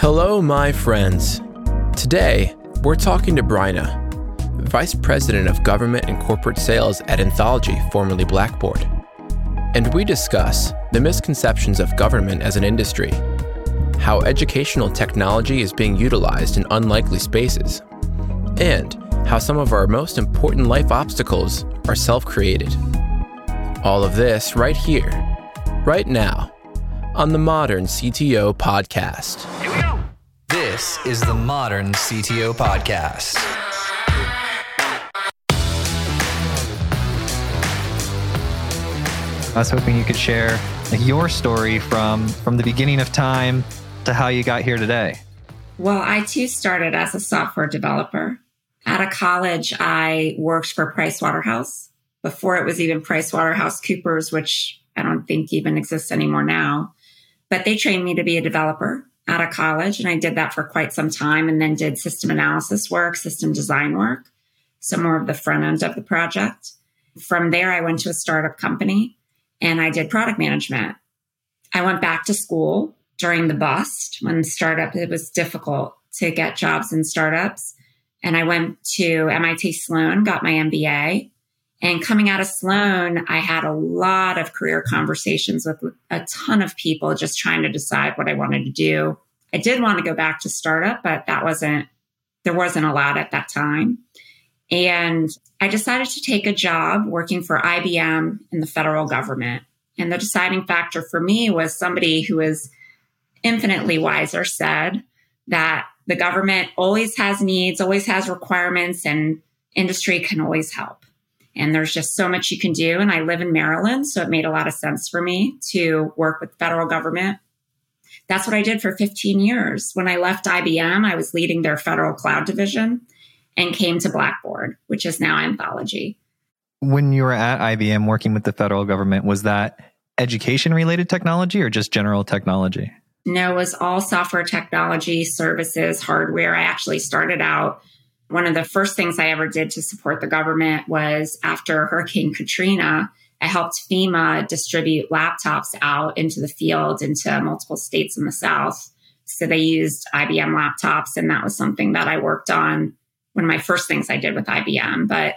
Hello, my friends. Today, we're talking to Bryna, Vice President of Government and Corporate Sales at Anthology, formerly Blackboard. And we discuss the misconceptions of government as an industry, how educational technology is being utilized in unlikely spaces, and how some of our most important life obstacles are self-created. All of this right here, right now, on the Modern CTO Podcast. Here we go. This is the Modern CTO Podcast. I was hoping you could share your story from the beginning of time to how you got here today. Well, I too started as a software developer. Out of college, I worked for Pricewaterhouse before it was even PricewaterhouseCoopers, which I don't think even exists anymore now. But they trained me to be a developer out of college, and I did that for quite some time and then did system analysis work, system design work, so more of the front end of the project. From there, I went to a startup company and I did product management. I went back to school during the bust when startup, it was difficult to get jobs in startups. And I went to MIT Sloan, got my MBA. And coming out of Sloan, I had a lot of career conversations with a ton of people just trying to decide what I wanted to do. I did want to go back to startup, but there wasn't a lot at that time. And I decided to take a job working for IBM in the federal government. And the deciding factor for me was somebody who is infinitely wiser said that the government always has needs, always has requirements, and industry can always help. And there's just so much you can do. And I live in Maryland, so it made a lot of sense for me to work with the federal government. That's what I did for 15 years. When I left IBM, I was leading their federal cloud division and came to Blackboard, which is now Anthology. When you were at IBM working with the federal government, was that education-related technology or just general technology? No, it was all software technology, services, hardware. I actually started out, one of the first things I ever did to support the government was after Hurricane Katrina, I helped FEMA distribute laptops out into the field, into multiple states in the South. So they used IBM laptops, and that was something that I worked on, one of my first things I did with IBM. But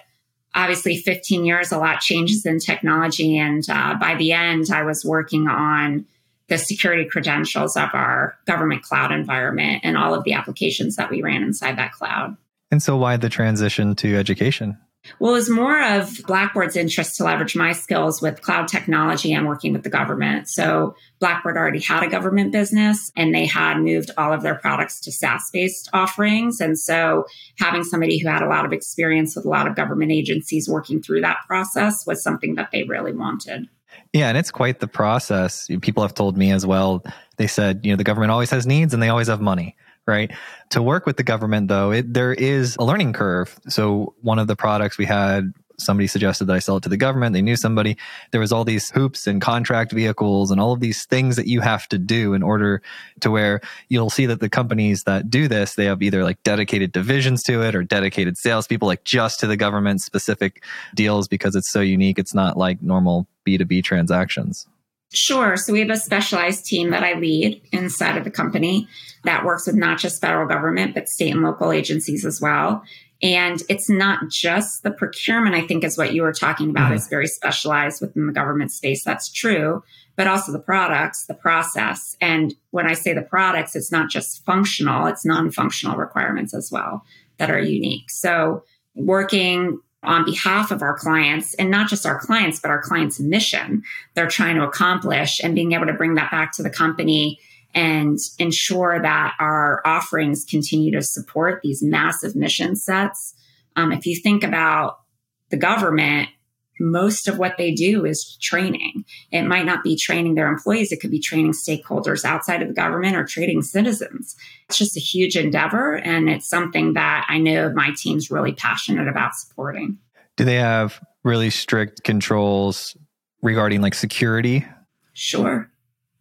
obviously 15 years, a lot changes in technology. And by the end, I was working on the security credentials of our government cloud environment and all of the applications that we ran inside that cloud. And so why the transition to education? Well, it was more of Blackboard's interest to leverage my skills with cloud technology and working with the government. So Blackboard already had a government business, and they had moved all of their products to SaaS-based offerings. And so having somebody who had a lot of experience with a lot of government agencies working through that process was something that they really wanted. Yeah, and it's quite the process. People have told me as well, they said, the government always has needs and they always have money. Right. To work with the government, though, there is a learning curve. So one of the products we had, somebody suggested that I sell it to the government. They knew somebody. There was all these hoops and contract vehicles and all of these things that you have to do in order to where you'll see that the companies that do this, they have either like dedicated divisions to it or dedicated salespeople, like just to the government specific deals because it's so unique. It's not like normal B2B transactions. Sure. So we have a specialized team that I lead inside of the company that works with not just federal government, but state and local agencies as well. And it's not just the procurement, I think, is what you were talking about. Mm-hmm. It's very specialized within the government space. That's true. But also the products, the process. And when I say the products, it's not just functional, it's non-functional requirements as well that are unique. So working on behalf of our clients, and not just our clients, but our clients' mission they're trying to accomplish, and being able to bring that back to the company and ensure that our offerings continue to support these massive mission sets. If you think about the government, most of what they do is training. It might not be training their employees. It could be training stakeholders outside of the government or training citizens. It's just a huge endeavor. And it's something that I know my team's really passionate about supporting. Do they have really strict controls regarding like security? Sure.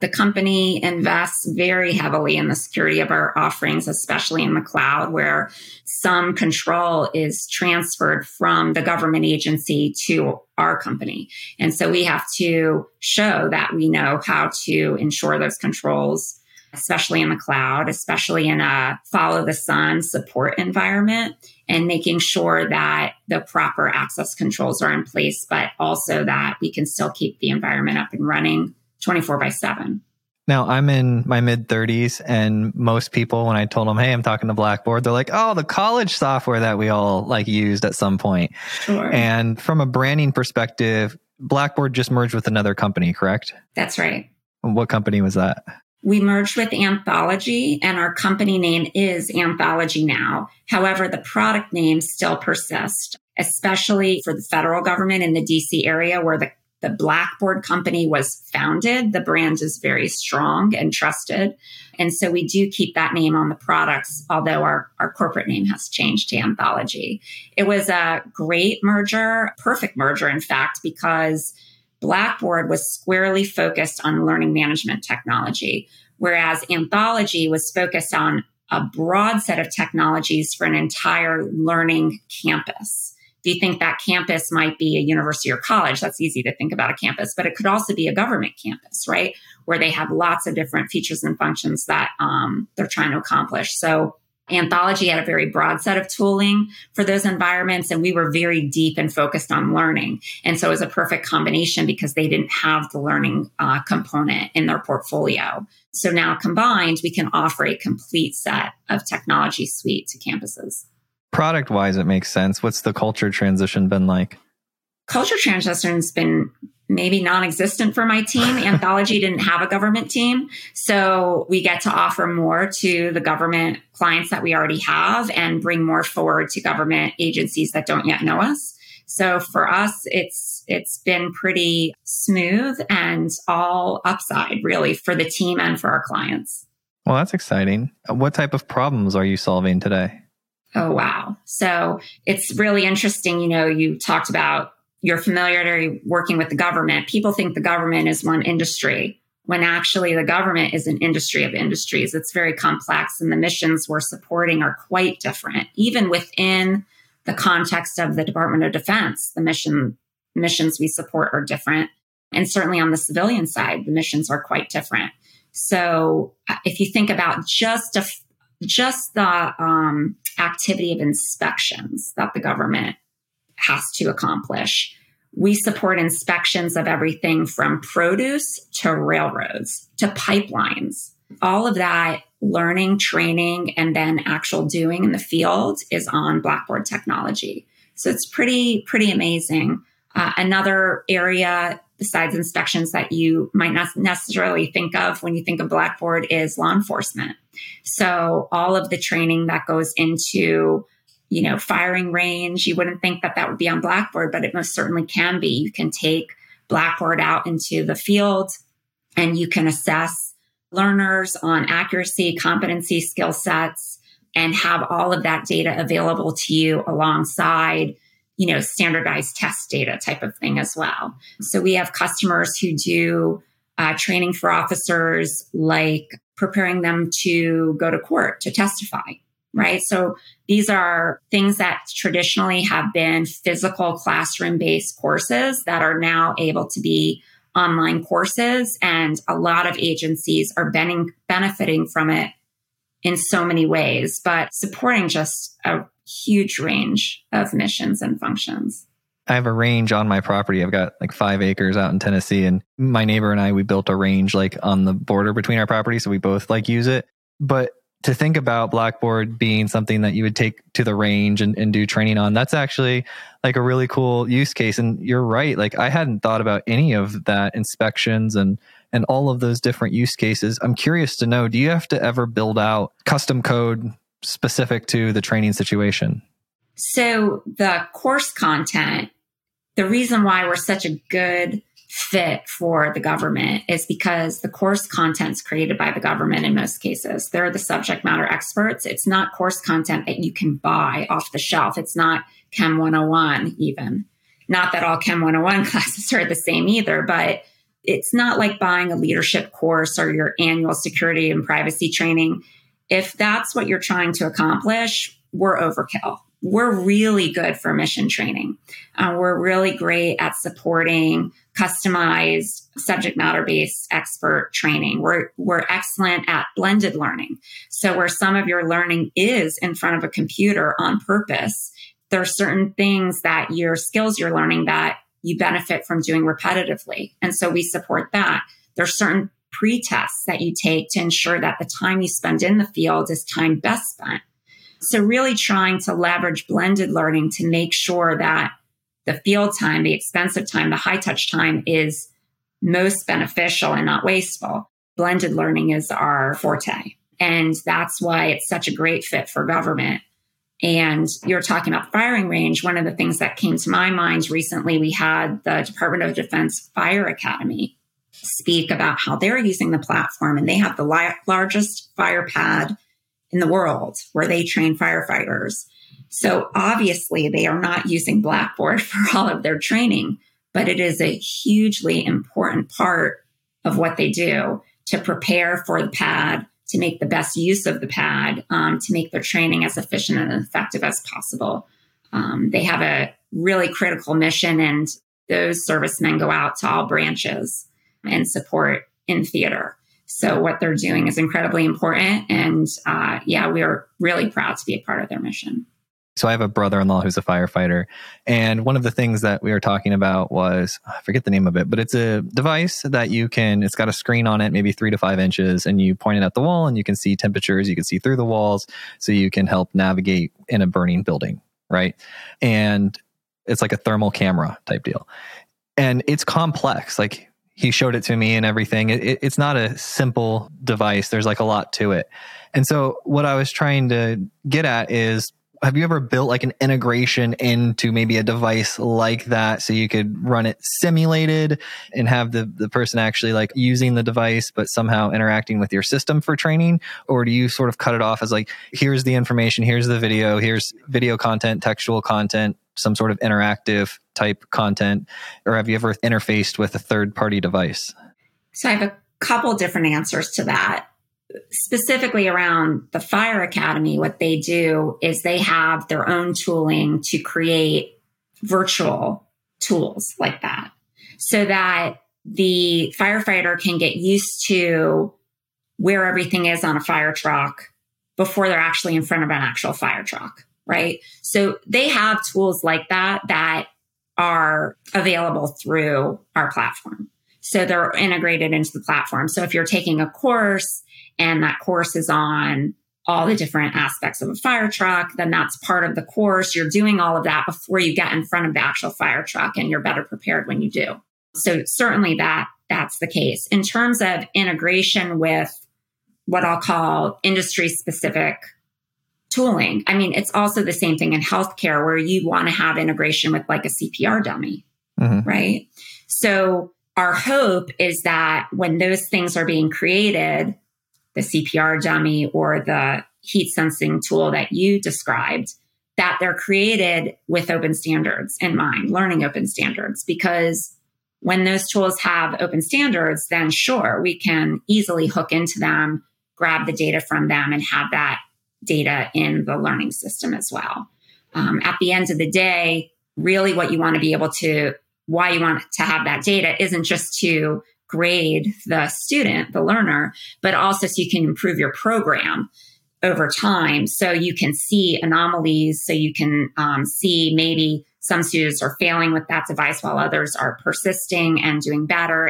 The company invests very heavily in the security of our offerings, especially in the cloud, where some control is transferred from the government agency to our company. And so we have to show that we know how to ensure those controls especially in the cloud, especially in a follow the sun support environment, and making sure that the proper access controls are in place, but also that we can still keep the environment up and running 24/7. Now, I'm in my mid-30s, and most people, when I told them, hey, I'm talking to Blackboard, they're like, oh, the college software that we all like used at some point. Sure. And from a branding perspective, Blackboard just merged with another company, correct? That's right. What company was that? We merged with Anthology, and our company name is Anthology now. However, the product name still persists, especially for the federal government in the DC area where the Blackboard company was founded. The brand is very strong and trusted. And so we do keep that name on the products, although our corporate name has changed to Anthology. It was a great merger, perfect merger, in fact, because Blackboard was squarely focused on learning management technology, whereas Anthology was focused on a broad set of technologies for an entire learning campus. If you think that campus might be a university or college, that's easy to think about a campus, but it could also be a government campus, right? Where they have lots of different features and functions that they're trying to accomplish. So Anthology had a very broad set of tooling for those environments, and we were very deep and focused on learning. And so it was a perfect combination because they didn't have the learning component in their portfolio. So now combined, we can offer a complete set of technology suite to campuses. Product-wise, it makes sense. What's the culture transition been like? Culture transition's been maybe non-existent for my team. Anthology didn't have a government team. So we get to offer more to the government clients that we already have and bring more forward to government agencies that don't yet know us. So for us, it's been pretty smooth and all upside really for the team and for our clients. Well, that's exciting. What type of problems are you solving today? Oh, wow. So it's really interesting. You know, you talked about your familiarity working with the government. People think the government is one industry when actually the government is an industry of industries. It's very complex, and the missions we're supporting are quite different. Even within the context of the Department of Defense, the missions we support are different. And certainly on the civilian side, the missions are quite different. So if you think about just the activity of inspections that the government has to accomplish. We support inspections of everything from produce to railroads to pipelines. All of that learning, training, and then actual doing in the field is on Blackboard technology. So it's pretty amazing. Another area besides inspections that you might not necessarily think of when you think of Blackboard is law enforcement. So all of the training that goes into, you know, firing range, you wouldn't think that would be on Blackboard, but it most certainly can be. You can take Blackboard out into the field and you can assess learners on accuracy, competency, skill sets, and have all of that data available to you alongside, you know, standardized test data type of thing as well. So we have customers who do training for officers, like preparing them to go to court to testify, right? So these are things that traditionally have been physical classroom-based courses that are now able to be online courses. And a lot of agencies are benefiting from it in so many ways, but supporting just a huge range of missions and functions. I have a range on my property. I've got like 5 acres out in Tennessee, and my neighbor and I, we built a range like on the border between our properties. So we both like use it. But to think about Blackboard being something that you would take to the range and do training on, that's actually like a really cool use case. And you're right. Like I hadn't thought about any of that, inspections and all of those different use cases. I'm curious to know, do you have to ever build out custom code specific to the training situation? So the course content, the reason why we're such a good fit for the government is because the course content is created by the government in most cases. They're the subject matter experts. It's not course content that you can buy off the shelf. It's not Chem 101 even. Not that all Chem 101 classes are the same either, but it's not like buying a leadership course or your annual security and privacy training. If that's what you're trying to accomplish, we're overkill. we're really good for mission training. We're really great at supporting customized subject matter-based expert training. We're excellent at blended learning. So where some of your learning is in front of a computer on purpose, there are certain things that your skills you're learning that you benefit from doing repetitively. And so we support that. There are certain pretests that you take to ensure that the time you spend in the field is time best spent. So really trying to leverage blended learning to make sure that the field time, the expensive time, the high touch time is most beneficial and not wasteful. Blended learning is our forte. And that's why it's such a great fit for government. And you're talking about firing range. One of the things that came to my mind recently, we had the Department of Defense Fire Academy speak about how they're using the platform, and they have the largest fire pad in the world where they train firefighters. So obviously they are not using Blackboard for all of their training, but it is a hugely important part of what they do to prepare for the pad, to make the best use of the pad, to make their training as efficient and effective as possible. They have a really critical mission, and those servicemen go out to all branches and support in theater. So what they're doing is incredibly important. And we are really proud to be a part of their mission. So I have a brother-in-law who's a firefighter. And one of the things that we were talking about was, I forget the name of it, but it's a device that it's got a screen on it, maybe 3 to 5 inches, and you point it at the wall and you can see temperatures, you can see through the walls, so you can help navigate in a burning building, right? And it's like a thermal camera type deal. And it's complex. Like, he showed it to me and everything. It's not a simple device. There's like a lot to it. And so what I was trying to get at is, have you ever built like an integration into maybe a device like that so you could run it simulated and have the person actually like using the device but somehow interacting with your system for training? Or do you sort of cut it off as like, here's the information, here's the video, here's video content, textual content, some sort of interactive type content? Or have you ever interfaced with a third-party device? So I have a couple different answers to that. Specifically around the Fire Academy, what they do is they have their own tooling to create virtual tools like that, so that the firefighter can get used to where everything is on a fire truck before they're actually in front of an actual fire truck, right? So they have tools like that that are available through our platform. So they're integrated into the platform. So if you're taking a course and that course is on all the different aspects of a fire truck, then that's part of the course. You're doing all of that before you get in front of the actual fire truck, and you're better prepared when you do. So certainly that's the case. In terms of integration with what I'll call industry-specific tooling, I mean, it's also the same thing in healthcare where you want to have integration with like a CPR dummy, right? So our hope is that when those things are being created, the CPR dummy or the heat sensing tool that you described, that they're created with open standards in mind, learning open standards. Because when those tools have open standards, then sure, we can easily hook into them, grab the data from them, and have that data in the learning system as well. At the end of the day, really what you want to be able to, why you want to have that data isn't just to grade the student, the learner, but also so you can improve your program over time. So you can see anomalies, so you can see maybe some students are failing with that device while others are persisting and doing better,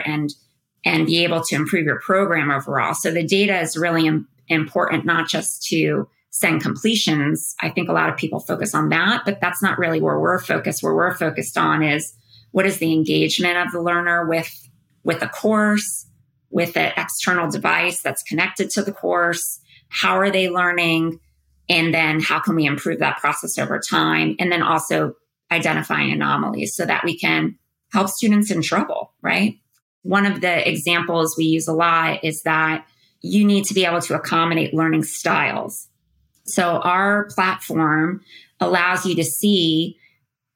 and be able to improve your program overall. So the data is really important, not just to send completions. I think a lot of people focus on that, but that's not really where we're focused. Where we're focused on is, what is the engagement of the learner with a course, with an external device that's connected to the course? How are they learning? And then how can we improve that process over time? And then also identifying anomalies so that we can help students in trouble, right? One of the examples we use a lot is that you need to be able to accommodate learning styles. So our platform allows you to see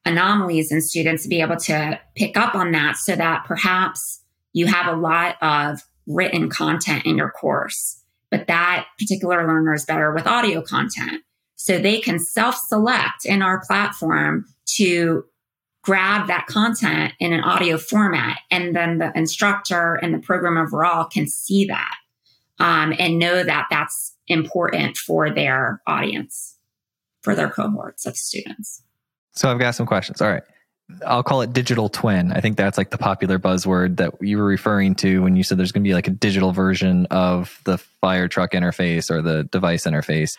anomalies in students, to be able to pick up on that, so that perhaps you have a lot of written content in your course, but that particular learner is better with audio content. So they can self-select in our platform to grab that content in an audio format. And then the instructor and the program overall can see that and know that that's important for their audience, for their cohorts of students. So I've got some questions. All right. I'll call it digital twin. I think that's like the popular buzzword that you were referring to when you said there's going to be like a digital version of the fire truck interface or the device interface.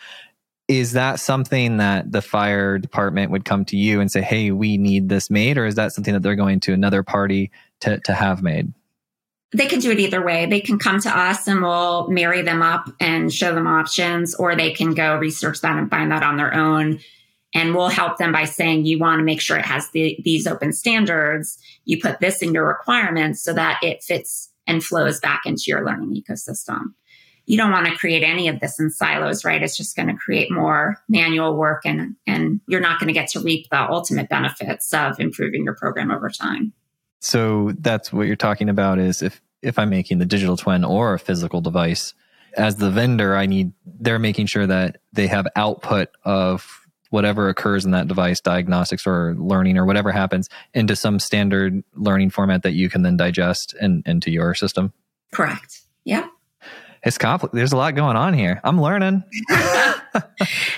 Is that something that the fire department would come to you and say, hey, we need this made? Or is that something that they're going to another party to have made? They can do it either way. They can come to us and we'll marry them up and show them options, or they can go research that and find that on their own. And we'll help them by saying, you want to make sure it has these open standards. You put this in your requirements so that it fits and flows back into your learning ecosystem. You don't want to create any of this in silos, right? It's just going to create more manual work and you're not going to get to reap the ultimate benefits of improving your program over time. So that's what you're talking about is if I'm making the digital twin or a physical device, as the vendor, they're making sure that they have output of whatever occurs in that device, diagnostics or learning or whatever happens, into some standard learning format that you can then digest and into your system. Correct. Yeah. It's complicated. There's a lot going on here. I'm learning.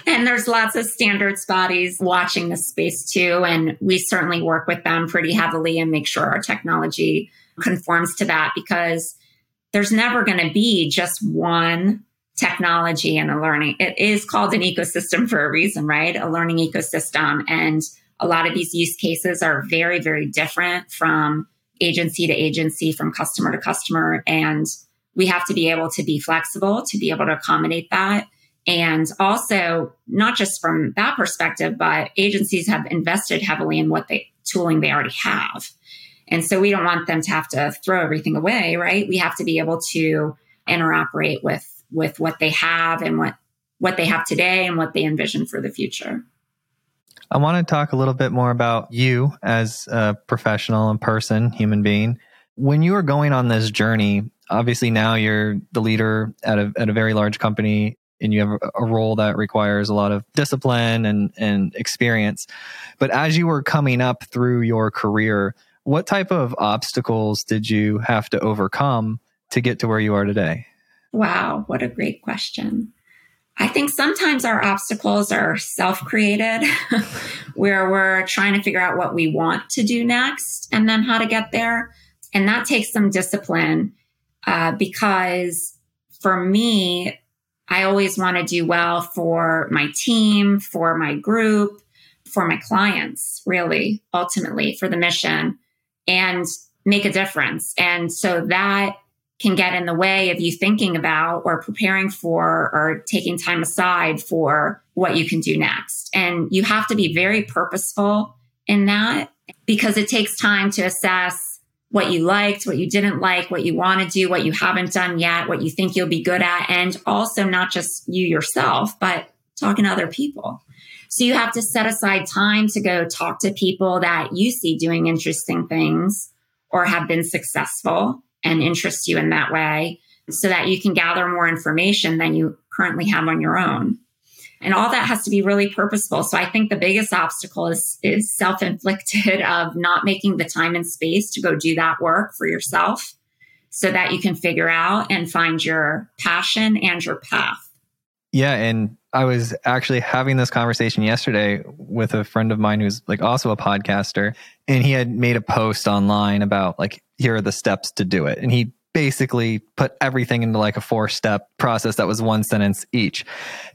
And there's lots of standards bodies watching this space too. And we certainly work with them pretty heavily and make sure our technology conforms to that, because there's never going to be just one technology in a learning. It is called an ecosystem for a reason, right? A learning ecosystem. And a lot of these use cases are very, very different from agency to agency, from customer to customer. And we have to be able to be flexible, to be able to accommodate that. And also, not just from that perspective, but agencies have invested heavily in what tooling they already have. And so we don't want them to have to throw everything away, right? We have to be able to interoperate with what they have and what they have today and what they envision for the future. I want to talk a little bit more about you as a professional and person, human being. When you were going on this journey, obviously now you're the leader at a very large company and you have a role that requires a lot of discipline and experience. But as you were coming up through your career, what type of obstacles did you have to overcome to get to where you are today? Wow, what a great question. I think sometimes our obstacles are self-created, where we're trying to figure out what we want to do next and then how to get there. And that takes some discipline. Because for me, I always want to do well for my team, for my group, for my clients, really, ultimately, for the mission, and make a difference. And so that can get in the way of you thinking about or preparing for or taking time aside for what you can do next. And you have to be very purposeful in that, because it takes time to assess what you liked, what you didn't like, what you want to do, what you haven't done yet, what you think you'll be good at, and also not just you yourself, but talking to other people. So you have to set aside time to go talk to people that you see doing interesting things or have been successful and interest you in that way, so that you can gather more information than you currently have on your own. And all that has to be really purposeful. So I think the biggest obstacle is self-inflicted, of not making the time and space to go do that work for yourself so that you can figure out and find your passion and your path. Yeah. And I was actually having this conversation yesterday with a friend of mine who's like also a podcaster, and he had made a post online about like, here are the steps to do it. And he basically put everything into like a 4-step process that was one sentence each.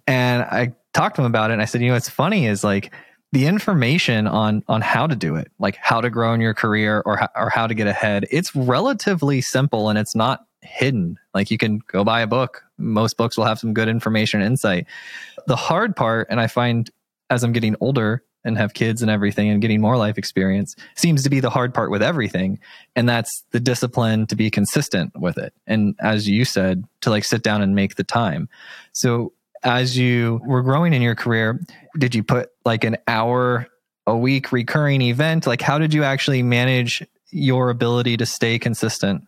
And I talked to him about it and I said, you know, what's funny is like the information on how to do it, like how to grow in your career or how to get ahead, it's relatively simple and it's not hidden. Like you can go buy a book. Most books will have some good information and insight. The hard part, and I find as I'm getting older and have kids and everything and getting more life experience, seems to be the hard part with everything. And that's the discipline to be consistent with it. And as you said, to like sit down and make the time. So as you were growing in your career, did you put like an hour a week recurring event? Like how did you actually manage your ability to stay consistent?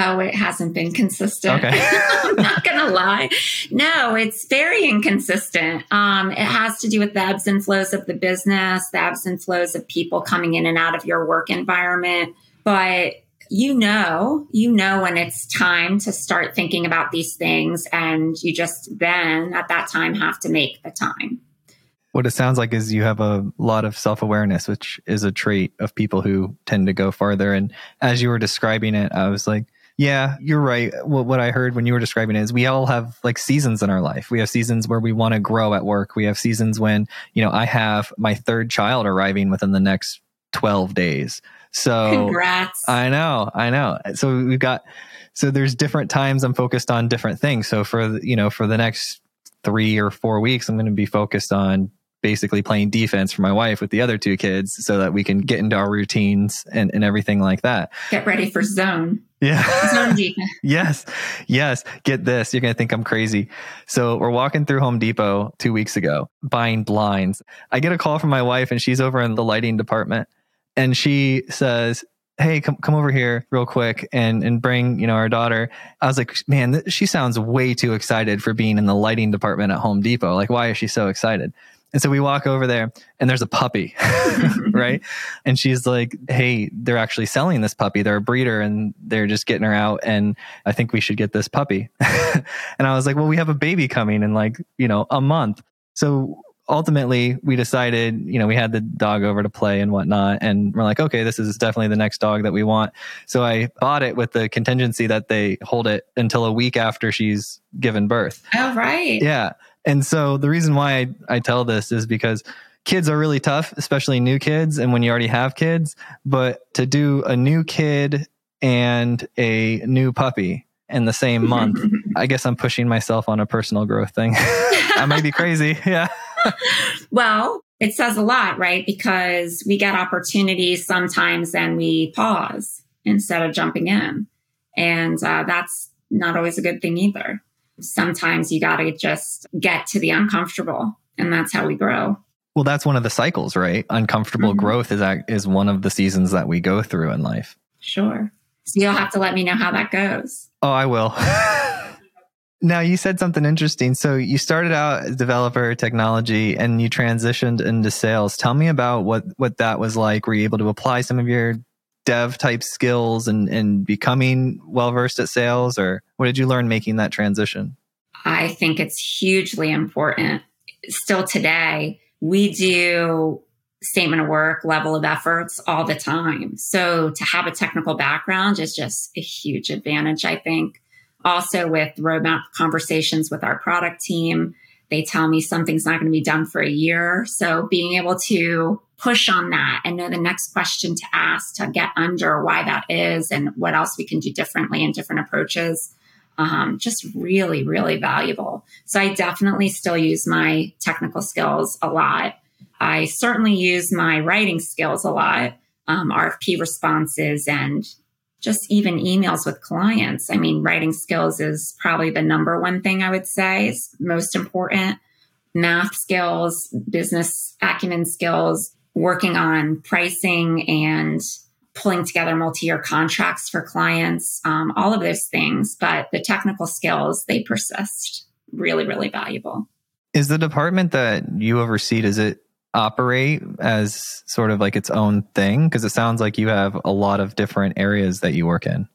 Oh, it hasn't been consistent. Okay. I'm not going to lie. No, it's very inconsistent. It has to do with the ebbs and flows of the business, the ebbs and flows of people coming in and out of your work environment. But you know when it's time to start thinking about these things, and you just then at that time have to make the time. What it sounds like is you have a lot of self-awareness, which is a trait of people who tend to go farther. And as you were describing it, I was like, yeah, you're right. What I heard when you were describing it is we all have like seasons in our life. We have seasons where we want to grow at work. We have seasons when, I have my third child arriving within the next 12 days. So congrats. I know. So there's different times I'm focused on different things. So for the next 3 or 4 weeks, I'm going to be focused on basically playing defense for my wife with the other two kids so that we can get into our routines and everything like that. Get ready for zone. Yeah. Zone defense. Yes. Get this. You're going to think I'm crazy. So we're walking through Home Depot 2 weeks ago, buying blinds. I get a call from my wife, and she's over in the lighting department. And she says, hey, come over here real quick and bring, our daughter. I was like, man, she sounds way too excited for being in the lighting department at Home Depot. Like, why is she so excited? And so we walk over there, and there's a puppy, right? And she's like, hey, they're actually selling this puppy. They're a breeder, and they're just getting her out. And I think we should get this puppy. And I was like, well, we have a baby coming in a month. So ultimately, we decided, we had the dog over to play and whatnot. And we're like, okay, this is definitely the next dog that we want. So I bought it with the contingency that they hold it until a week after she's given birth. Oh, right. Yeah. And so the reason why I tell this is because kids are really tough, especially new kids. And when you already have kids, but to do a new kid and a new puppy in the same month, I guess I'm pushing myself on a personal growth thing. I might be crazy. Yeah. Well, it says a lot, right? Because we get opportunities sometimes and we pause instead of jumping in. And that's not always a good thing either. Sometimes you got to just get to the uncomfortable, and that's how we grow. Well, that's one of the cycles, right? Uncomfortable growth is one of the seasons that we go through in life. Sure. So you'll have to let me know how that goes. Oh, I will. Now, you said something interesting. So you started out as developer technology and you transitioned into sales. Tell me about what that was like. Were you able to apply some of your dev type skills and becoming well-versed at sales? Or what did you learn making that transition? I think it's hugely important. Still today, we do statement of work, level of efforts all the time. So to have a technical background is just a huge advantage, I think. Also with roadmap conversations with our product team, they tell me something's not going to be done for a year. So being able to push on that and know the next question to ask to get under why that is and what else we can do differently and different approaches, just really, really valuable. So I definitely still use my technical skills a lot. I certainly use my writing skills a lot, RFP responses and just even emails with clients. I mean, writing skills is probably the number one thing I would say is most important. Math skills, business acumen skills, working on pricing and pulling together multi-year contracts for clients, all of those things. But the technical skills, they persist. Really, really valuable. Is the department that you oversee, does it operate as sort of like its own thing? Because it sounds like you have a lot of different areas that you work in.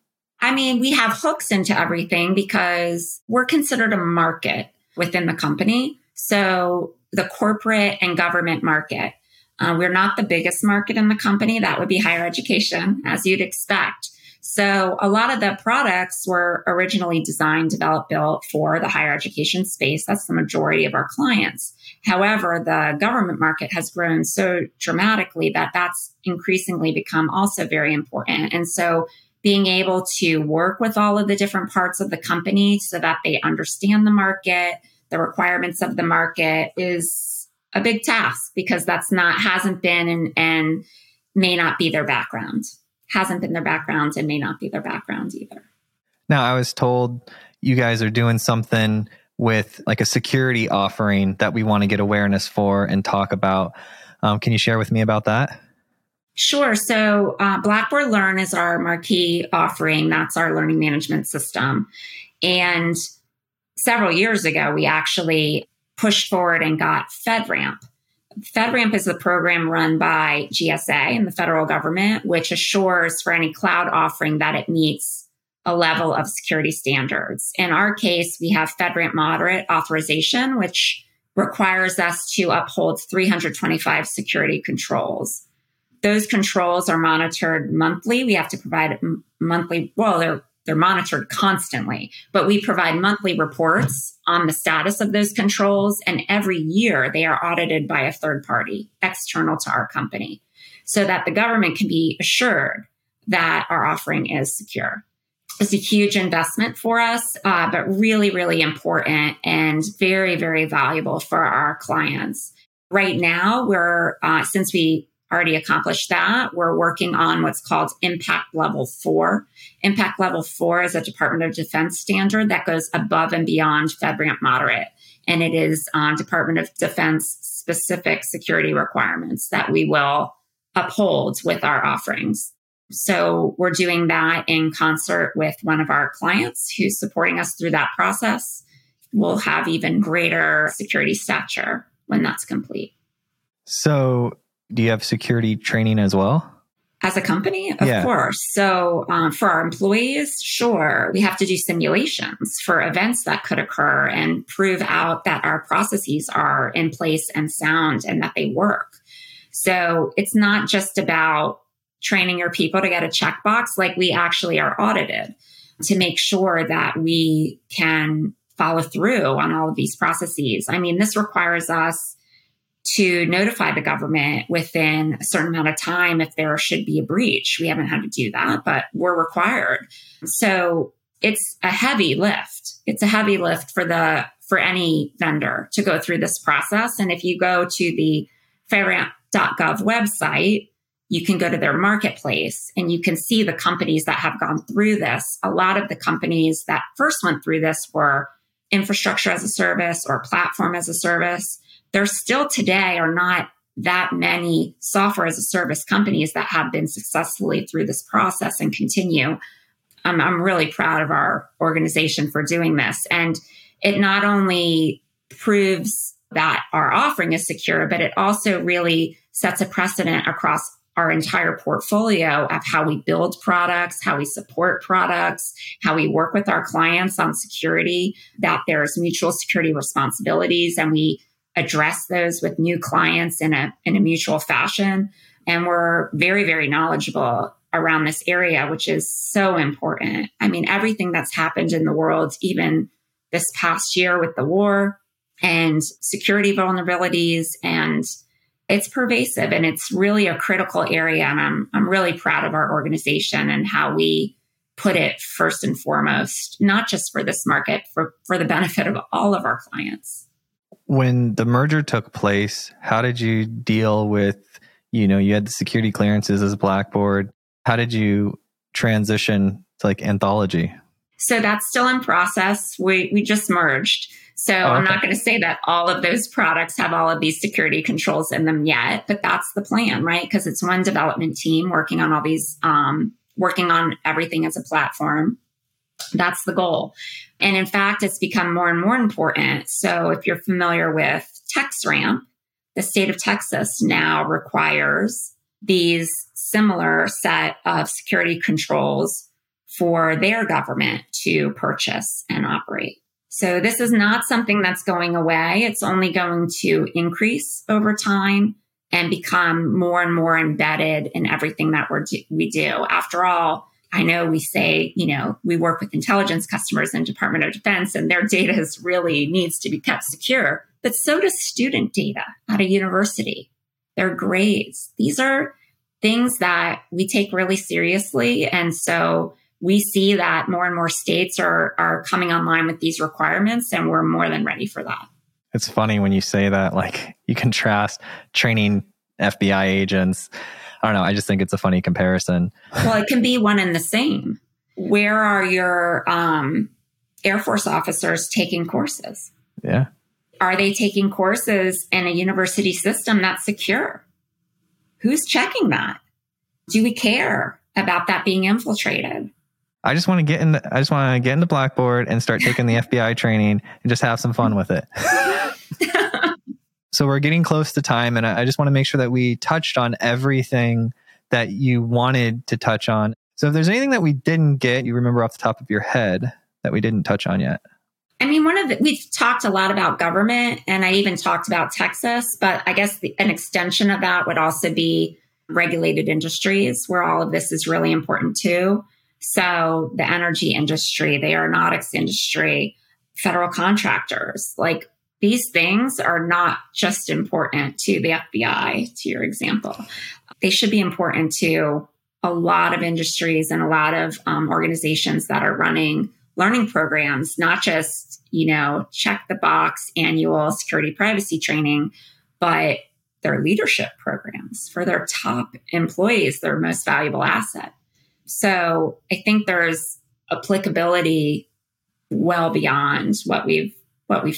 I mean, we have hooks into everything because we're considered a market within the company. So the corporate and government market, we're not the biggest market in the company. That would be higher education, as you'd expect. So a lot of the products were originally designed, developed, built for the higher education space. That's the majority of our clients. However, the government market has grown so dramatically that that's increasingly become also very important. And so being able to work with all of the different parts of the company so that they understand the market, the requirements of the market is a big task because that's not, hasn't been and may not be their background. Hasn't been their background and may not be their background either. Now, I was told you guys are doing something with like a security offering that we want to get awareness for and talk about. Can you share with me about that? Sure. So Blackboard Learn is our marquee offering. That's our learning management system. And several years ago, we actually pushed forward and got FedRAMP. FedRAMP is the program run by GSA and the federal government, which assures for any cloud offering that it meets a level of security standards. In our case, we have FedRAMP moderate authorization, which requires us to uphold 325 security controls. Those controls are monitored monthly. We have to provide monthly, well, they're monitored constantly, but we provide monthly reports on the status of those controls. And every year they are audited by a third party external to our company so that the government can be assured that our offering is secure. It's a huge investment for us, but really, really important and very, very valuable for our clients. Right now, we're since we already accomplished that, we're working on what's called Impact Level 4. Impact Level 4 is a Department of Defense standard that goes above and beyond FedRAMP Moderate. And it is Department of Defense specific security requirements that we will uphold with our offerings. So we're doing that in concert with one of our clients who's supporting us through that process. We'll have even greater security stature when that's complete. So do you have security training as well? As a company? Of course. So for our employees, sure. We have to do simulations for events that could occur and prove out that our processes are in place and sound and that they work. So it's not just about training your people to get a checkbox. Like, we actually are audited to make sure that we can follow through on all of these processes. I mean, this requires us to notify the government within a certain amount of time if there should be a breach. We haven't had to do that, but we're required. So it's a heavy lift. It's a heavy lift for any vendor to go through this process. And if you go to the FedRAMP.gov website, you can go to their marketplace and you can see the companies that have gone through this. A lot of the companies that first went through this were infrastructure as a service or platform as a service. There still today are not that many software as a service companies that have been successfully through this process and continue. I'm really proud of our organization for doing this. And it not only proves that our offering is secure, but it also really sets a precedent across our entire portfolio of how we build products, how we support products, how we work with our clients on security, that there's mutual security responsibilities and we address those with new clients in a mutual fashion. And we're very, very knowledgeable around this area, which is so important. I mean, everything that's happened in the world, even this past year with the war and security vulnerabilities, and it's pervasive and it's really a critical area. And I'm really proud of our organization and how we put it first and foremost, not just for this market, for the benefit of all of our clients. When the merger took place, how did you deal with, you had the security clearances as Blackboard. How did you transition to like Anthology? So that's still in process. We just merged. So okay. I'm not going to say that all of those products have all of these security controls in them yet, but that's the plan, right? Because it's one development team working on all these, working on everything as a platform. That's the goal. And in fact, it's become more and more important. So if you're familiar with TexRamp, the state of Texas now requires these similar set of security controls for their government to purchase and operate. So this is not something that's going away. It's only going to increase over time and become more and more embedded in everything that we do. After all, I know we say, we work with intelligence customers and Department of Defense, and their data really needs to be kept secure. But so does student data at a university, their grades. These are things that we take really seriously. And so we see that more and more states are coming online with these requirements, and we're more than ready for that. It's funny when you say that, like, you contrast training FBI agents. I don't know. I just think it's a funny comparison. Well, it can be one and the same. Where are your Air Force officers taking courses? Yeah. Are they taking courses in a university system that's secure? Who's checking that? Do we care about that being infiltrated? I just want to get into Blackboard and start taking the FBI training and just have some fun with it. So we're getting close to time, and I just want to make sure that we touched on everything that you wanted to touch on. So if there's anything that we didn't get, you remember off the top of your head that we didn't touch on yet. I mean, we've talked a lot about government, and I even talked about Texas, but I guess an extension of that would also be regulated industries, where all of this is really important too. So the energy industry, the aeronautics industry, federal contractors, like these things are not just important to the FBI, to your example. They should be important to a lot of industries and a lot of organizations that are running learning programs, not just, check the box annual security privacy training, but their leadership programs for their top employees, their most valuable asset. So I think there's applicability well beyond what we've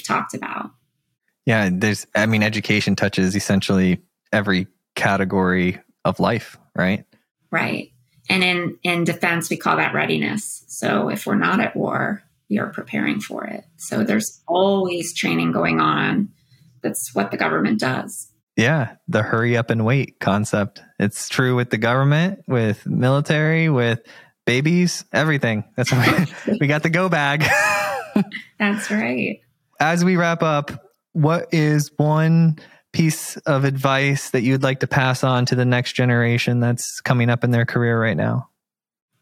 talked about. Yeah, education touches essentially every category of life, right? Right. And in defense, we call that readiness. So if we're not at war, we are preparing for it. So there's always training going on. That's what the government does. Yeah, the hurry up and wait concept. It's true with the government, with military, with babies, everything. That's why we got the go bag. That's right. As we wrap up, what is one piece of advice that you'd like to pass on to the next generation that's coming up in their career right now?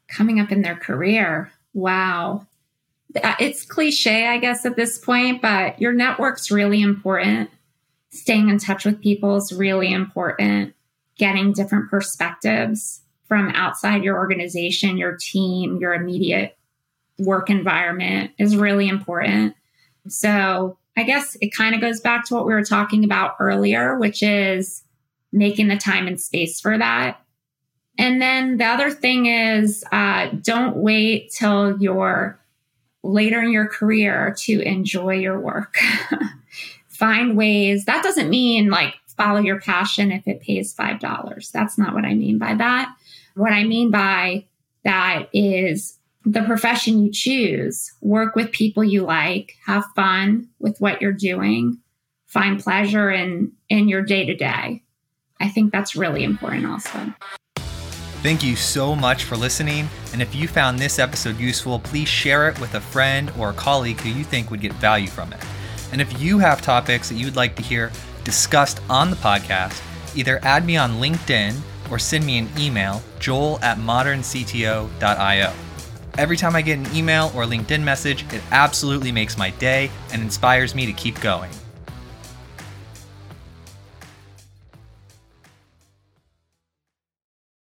Coming up in their career. Wow. It's cliche, I guess, at this point, but your network's really important. Staying in touch with people is really important. Getting different perspectives from outside your organization, your team, your immediate work environment is really important. So I guess it kind of goes back to what we were talking about earlier, which is making the time and space for that. And then the other thing is don't wait till you're later in your career to enjoy your work. Find ways. That doesn't mean like follow your passion if it pays $5. That's not what I mean by that. What I mean by that is the profession you choose, work with people you like, have fun with what you're doing, find pleasure in your day-to-day. I think that's really important also. Thank you so much for listening. And if you found this episode useful, please share it with a friend or a colleague who you think would get value from it. And if you have topics that you'd like to hear discussed on the podcast, either add me on LinkedIn or send me an email, joel@moderncto.io. Every time I get an email or LinkedIn message, it absolutely makes my day and inspires me to keep going.